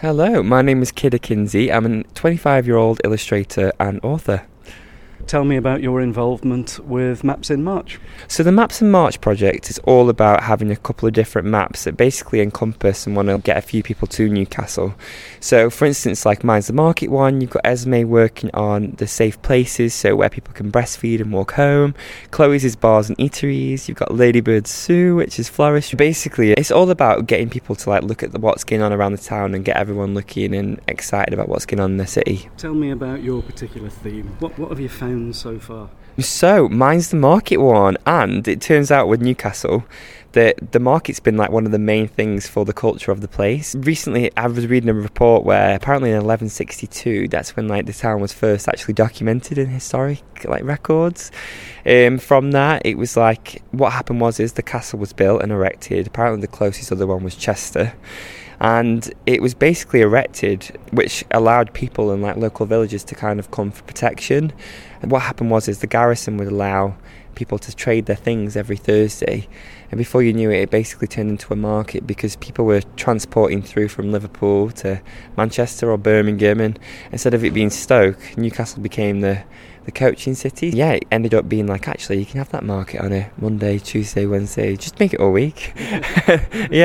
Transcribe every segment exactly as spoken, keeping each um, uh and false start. Hello, my name is Kidda Kinsey. I'm a twenty-five-year-old illustrator and author. Tell me about your involvement with Maps in March. So the Maps in March project is all about having a couple of different maps that basically encompass and want to get a few people to Newcastle. So for instance, like mine's the market one, you've got Esme working on the safe places, so where people can breastfeed and walk home. Chloe's is bars and eateries. You've got Ladybird Sue, which is florist. Basically, it's all about getting people to like look at the, what's going on around the town and get everyone looking and excited about what's going on in the city. Tell me about your particular theme. What, what have you found so far? So, mine's the market one, and it turns out with Newcastle that the market's been like one of the main things for the culture of the place. Recently, I was reading a report where apparently in eleven sixty-two, that's when like the town was first actually documented in historic like records. Um, from that, it was like what happened was is the castle was built and erected. Apparently, the closest other one was Chester. And it was basically erected, which allowed people and like local villagers to kind of come for protection. And what happened was is the garrison would allow people to trade their things every Thursday, and before you knew it, it basically turned into a market because people were transporting through from Liverpool to Manchester or Birmingham, and instead of it being Stoke, Newcastle became the the coaching city. Yeah, it ended up being like, actually, you can have that market on a Monday, Tuesday, Wednesday, just make it all week. Yeah,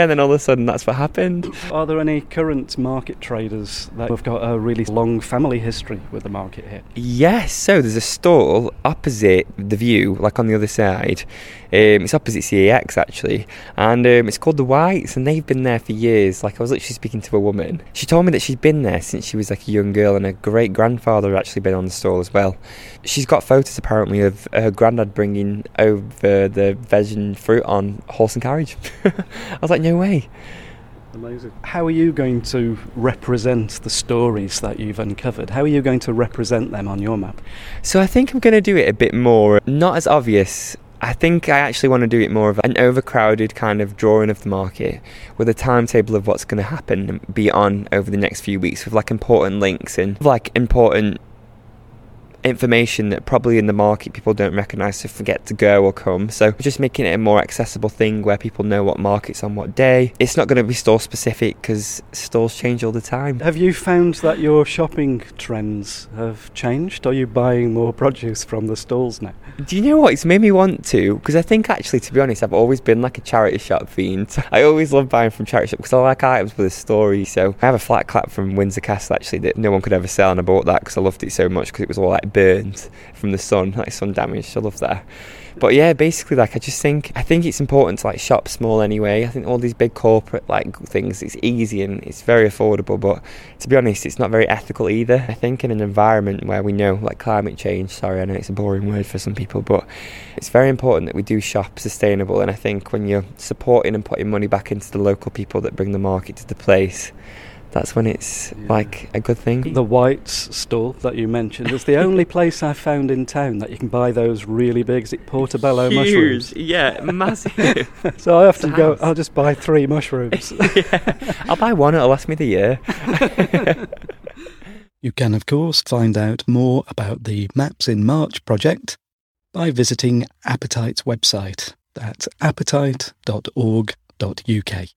and then all of a sudden that's what happened. Are there any current market traders that have got a really long family history with the market here? Yes, so there's a stall opposite the view, like on the other side. Um, it's opposite C A X actually, and um, it's called the Whites, and they've been there for years. Like I was literally speaking to a woman, she told me that she's been there since she was like a young girl, and her great grandfather had actually been on the stall as well. She's got photos apparently of her granddad bringing over the veg and fruit on horse and carriage. I was like, no way. Amazing. How are you going to represent the stories that you've uncovered? How are you going to represent them on your map? So I think I'm going to do it a bit more, not as obvious. I think I actually want to do it more of an overcrowded kind of drawing of the market with a timetable of what's going to happen and be on over the next few weeks with like important links and like important information that probably in the market people don't recognise, so forget to go or come. So just making it a more accessible thing where people know what market's on what day. It's not going to be store specific because stores change all the time. Have you found that your shopping trends have changed? Are you buying more produce from the stalls now? Do you know what? It's made me want to, because I think actually, to be honest, I've always been like a charity shop fiend. I always love buying from charity shop because I like items with a story. So I have a flat cap from Windsor Castle actually that no one could ever sell, and I bought that because I loved it so much because it was all like burned from the sun, like sun damage. I love that. But yeah, basically, like I just think I think it's important to like shop small anyway. I think all these big corporate like things, it's easy and it's very affordable, but to be honest, it's not very ethical either. I think in an environment where we know like climate change, sorry, I know it's a boring word for some people, but it's very important that we do shop sustainable. And I think when you're supporting and putting money back into the local people that bring the market to the place, that's when it's, yeah, like a good thing. The White's stall that you mentioned is the only place I found in town that you can buy those really big, is it portobello Huge. mushrooms? Yeah, massive. So I often go, I'll just buy three mushrooms. Yeah. I'll buy one, it'll last me the year. You can, of course, find out more about the Maps in March project by visiting Appetite's website. That's appetite dot org dot U K.